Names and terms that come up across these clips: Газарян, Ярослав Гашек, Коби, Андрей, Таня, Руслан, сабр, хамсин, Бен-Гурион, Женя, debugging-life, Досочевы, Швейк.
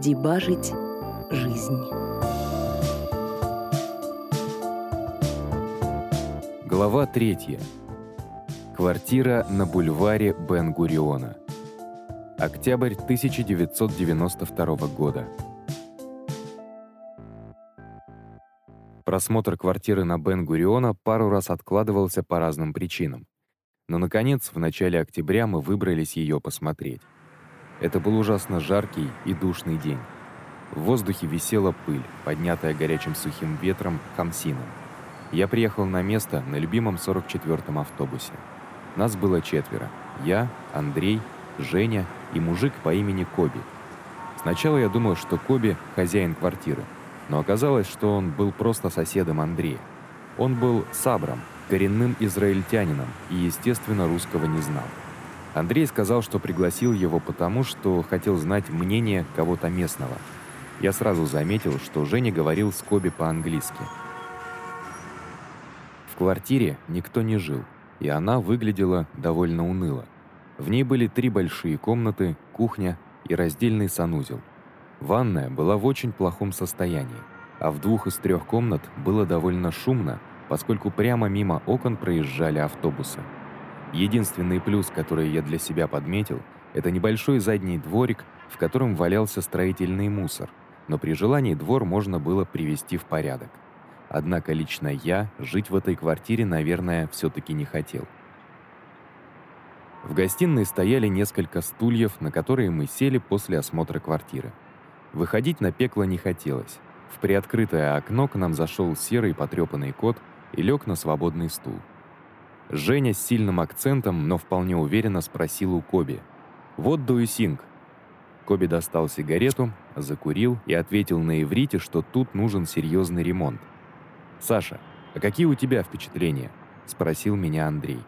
Дебажить жизнь. Глава 3. Квартира на бульваре Бен-Гуриона. Октябрь 1992 года. Просмотр квартиры на Бен-Гуриона пару раз откладывался по разным причинам. Но, наконец, в начале октября мы выбрались ее посмотреть. Это был ужасно жаркий и душный день. В воздухе висела пыль, поднятая горячим сухим ветром хамсином. Я приехал на место на любимом 44-м автобусе. Нас было 4. Я, Андрей, Женя и мужик по имени Коби. Сначала я думал, что Коби – хозяин квартиры, но оказалось, что он был просто соседом Андрея. Он был сабром, коренным израильтянином и, естественно, русского не знал. Андрей сказал, что пригласил его потому, что хотел знать мнение кого-то местного. Я сразу заметил, что Женя говорил с Коби по-английски. В квартире никто не жил, и она выглядела довольно уныло. В ней были 3 большие комнаты, кухня и раздельный санузел. Ванная была в очень плохом состоянии, а в 2 из 3 комнат было довольно шумно, поскольку прямо мимо окон проезжали автобусы. Единственный плюс, который я для себя подметил, это небольшой задний дворик, в котором валялся строительный мусор, но при желании двор можно было привести в порядок. Однако лично я жить в этой квартире, наверное, все-таки не хотел. В гостиной стояли несколько стульев, на которые мы сели после осмотра квартиры. Выходить на пекло не хотелось. В приоткрытое окно к нам зашел серый потрепанный кот и лег на свободный стул. Женя с сильным акцентом, но вполне уверенно спросил у Коби: «What do you think?» Коби достал сигарету, закурил и ответил на иврите, что тут нужен серьезный ремонт. «Саша, а какие у тебя впечатления?» – спросил меня Андрей.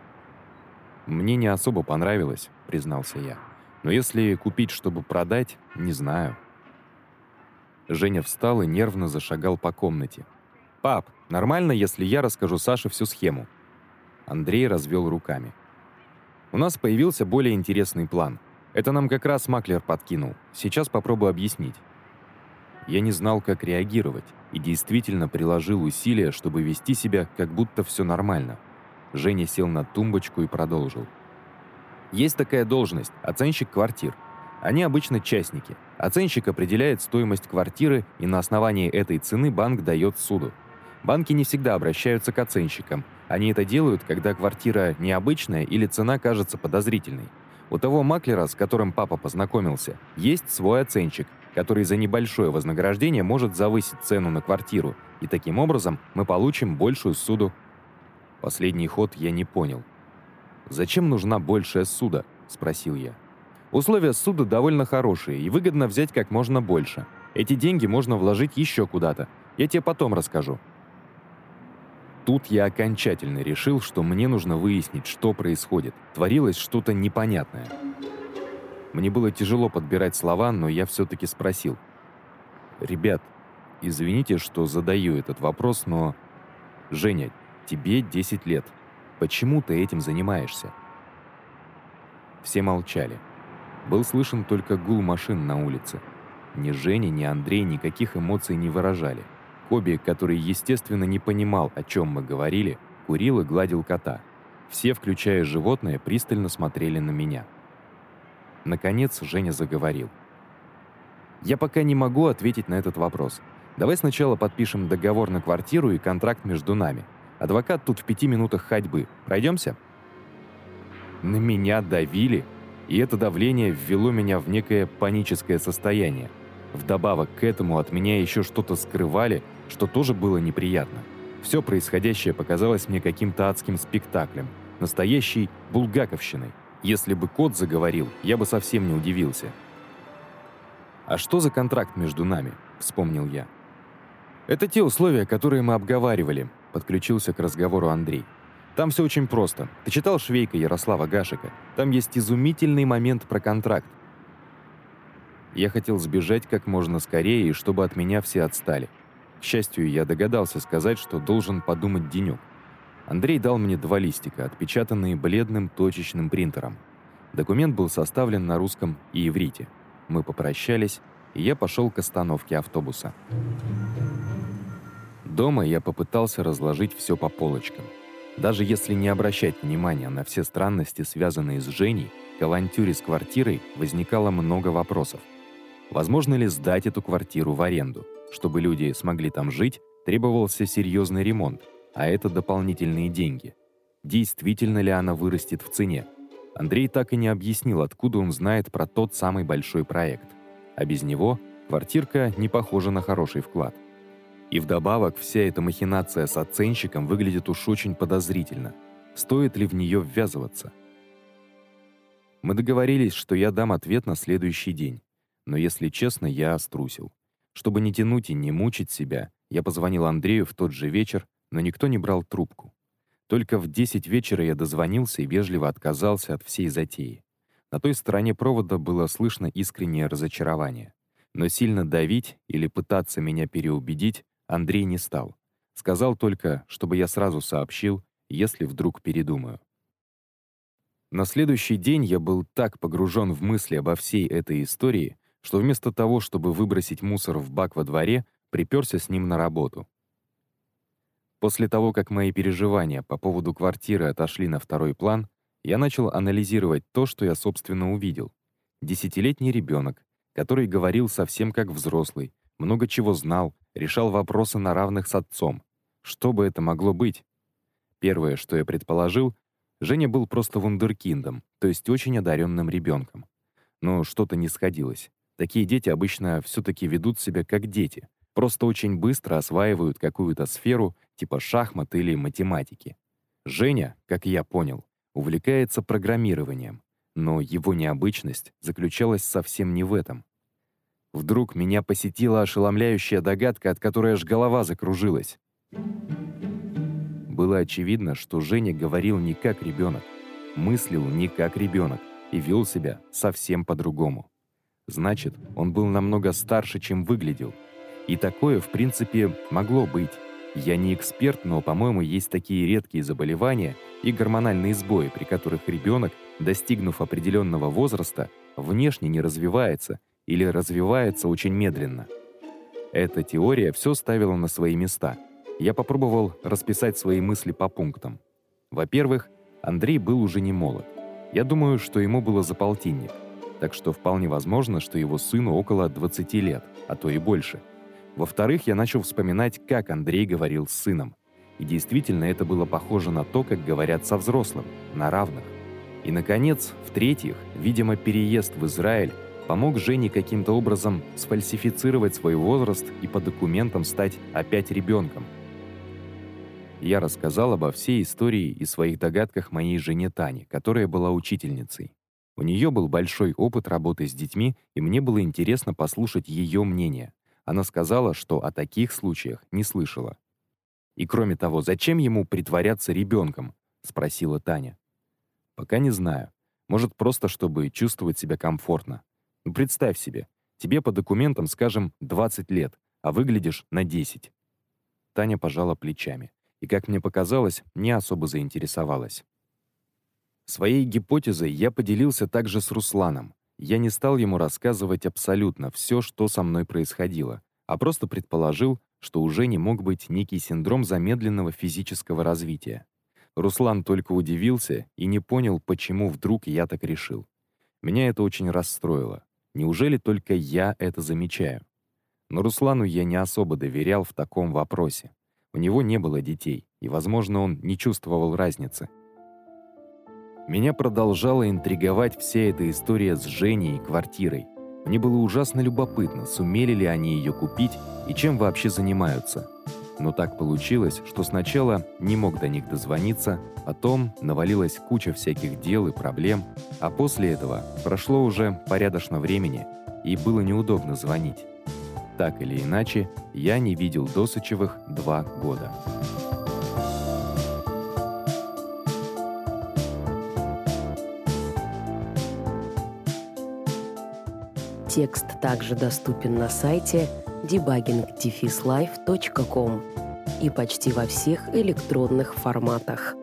«Мне не особо понравилось», – признался я. «Но если купить, чтобы продать, не знаю». Женя встал и нервно зашагал по комнате. «Пап, нормально, если я расскажу Саше всю схему?» Андрей развел руками. «У нас появился более интересный план. Это нам как раз маклер подкинул. Сейчас попробую объяснить». Я не знал, как реагировать, и действительно приложил усилия, чтобы вести себя, как будто все нормально. Женя сел на тумбочку и продолжил. «Есть такая должность – оценщик квартир. Они обычно частники. Оценщик определяет стоимость квартиры, и на основании этой цены банк дает суду. Банки не всегда обращаются к оценщикам. Они это делают, когда квартира необычная или цена кажется подозрительной. У того маклера, с которым папа познакомился, есть свой оценщик, который за небольшое вознаграждение может завысить цену на квартиру, и таким образом мы получим большую ссуду». Последний ход я не понял. «Зачем нужна большая ссуда?» – спросил я. «Условия ссуда довольно хорошие, и выгодно взять как можно больше. Эти деньги можно вложить еще куда-то. Я тебе потом расскажу». Тут я окончательно решил, что мне нужно выяснить, что происходит. Творилось что-то непонятное. Мне было тяжело подбирать слова, но я все-таки спросил. «Ребят, извините, что задаю этот вопрос, но... Женя, тебе 10 лет. Почему ты этим занимаешься?» Все молчали. Был слышен только гул машин на улице. Ни Женя, ни Андрей никаких эмоций не выражали. Коби, который, естественно, не понимал, о чем мы говорили, курил и гладил кота. Все, включая животное, пристально смотрели на меня. Наконец Женя заговорил. «Я пока не могу ответить на этот вопрос. Давай сначала подпишем договор на квартиру и контракт между нами. Адвокат тут в 5 минутах ходьбы. Пройдемся?» На меня давили, и это давление ввело меня в некое паническое состояние. Вдобавок к этому от меня еще что-то скрывали, что тоже было неприятно. Все происходящее показалось мне каким-то адским спектаклем, настоящей булгаковщиной. Если бы кот заговорил, я бы совсем не удивился. «А что за контракт между нами?» – вспомнил я. «Это те условия, которые мы обговаривали», – подключился к разговору Андрей. «Там все очень просто. Ты читал Швейка Ярослава Гашека? Там есть изумительный момент про контракт». Я хотел сбежать как можно скорее, и чтобы от меня все отстали. К счастью, я догадался сказать, что должен подумать денек. Андрей дал мне 2 листика, отпечатанные бледным точечным принтером. Документ был составлен на русском и иврите. Мы попрощались, и я пошел к остановке автобуса. Дома я попытался разложить все по полочкам. Даже если не обращать внимания на все странности, связанные с Женей, к авантюре с квартирой возникало много вопросов. Возможно ли сдать эту квартиру в аренду? Чтобы люди смогли там жить, требовался серьезный ремонт, а это дополнительные деньги. Действительно ли она вырастет в цене? Андрей так и не объяснил, откуда он знает про тот самый большой проект. А без него квартирка не похожа на хороший вклад. И вдобавок вся эта махинация с оценщиком выглядит уж очень подозрительно. Стоит ли в нее ввязываться? Мы договорились, что я дам ответ на следующий день. Но, если честно, я струсил. Чтобы не тянуть и не мучить себя, я позвонил Андрею в тот же вечер, но никто не брал трубку. Только в 10 вечера я дозвонился и вежливо отказался от всей затеи. На той стороне провода было слышно искреннее разочарование. Но сильно давить или пытаться меня переубедить Андрей не стал. Сказал только, чтобы я сразу сообщил, если вдруг передумаю. На следующий день я был так погружен в мысли обо всей этой истории, что вместо того, чтобы выбросить мусор в бак во дворе, приперся с ним на работу. После того, как мои переживания по поводу квартиры отошли на второй план, я начал анализировать то, что я, собственно, увидел. Десятилетний ребенок, который говорил совсем как взрослый, много чего знал, решал вопросы на равных с отцом. Что бы это могло быть? Первое, что я предположил, Женя был просто вундеркиндом, то есть очень одаренным ребенком. Но что-то не сходилось. Такие дети обычно все-таки ведут себя как дети, просто очень быстро осваивают какую-то сферу типа шахмат или математики. Женя, как я понял, увлекается программированием, но его необычность заключалась совсем не в этом. Вдруг меня посетила ошеломляющая догадка, от которой аж голова закружилась. Было очевидно, что Женя говорил не как ребенок, мыслил не как ребенок и вел себя совсем по-другому. Значит, он был намного старше, чем выглядел. И такое, в принципе, могло быть. Я не эксперт, но, по-моему, есть такие редкие заболевания и гормональные сбои, при которых ребенок, достигнув определенного возраста, внешне не развивается или развивается очень медленно. Эта теория все ставила на свои места. Я попробовал расписать свои мысли по пунктам. Во-первых, Андрей был уже не молод. Я думаю, что ему было за полтинник, так что вполне возможно, что его сыну около 20 лет, а то и больше. Во-вторых, я начал вспоминать, как Андрей говорил с сыном. И действительно, это было похоже на то, как говорят со взрослым, на равных. И, наконец, в-третьих, видимо, переезд в Израиль помог Жене каким-то образом сфальсифицировать свой возраст и по документам стать опять ребенком. Я рассказал обо всей истории и своих догадках моей жене Тане, которая была учительницей. У нее был большой опыт работы с детьми, и мне было интересно послушать ее мнение. Она сказала, что о таких случаях не слышала. «И кроме того, зачем ему притворяться ребенком?» — спросила Таня. «Пока не знаю. Может, просто чтобы чувствовать себя комфортно. Ну, представь себе, тебе по документам, скажем, 20 лет, а выглядишь на 10». Таня пожала плечами и, как мне показалось, не особо заинтересовалась. Своей гипотезой я поделился также с Русланом. Я не стал ему рассказывать абсолютно все, что со мной происходило, а просто предположил, что у Жени мог быть некий синдром замедленного физического развития. Руслан только удивился и не понял, почему вдруг я так решил. Меня это очень расстроило. Неужели только я это замечаю? Но Руслану я не особо доверял в таком вопросе. У него не было детей, и, возможно, он не чувствовал разницы. Меня продолжала интриговать вся эта история с Женей и квартирой. Мне было ужасно любопытно, сумели ли они ее купить и чем вообще занимаются. Но так получилось, что сначала не мог до них дозвониться, потом навалилась куча всяких дел и проблем, а после этого прошло уже порядочно времени, и было неудобно звонить. Так или иначе, я не видел Досочевых 2 года. Текст также доступен на сайте debugging-life.com и почти во всех электронных форматах.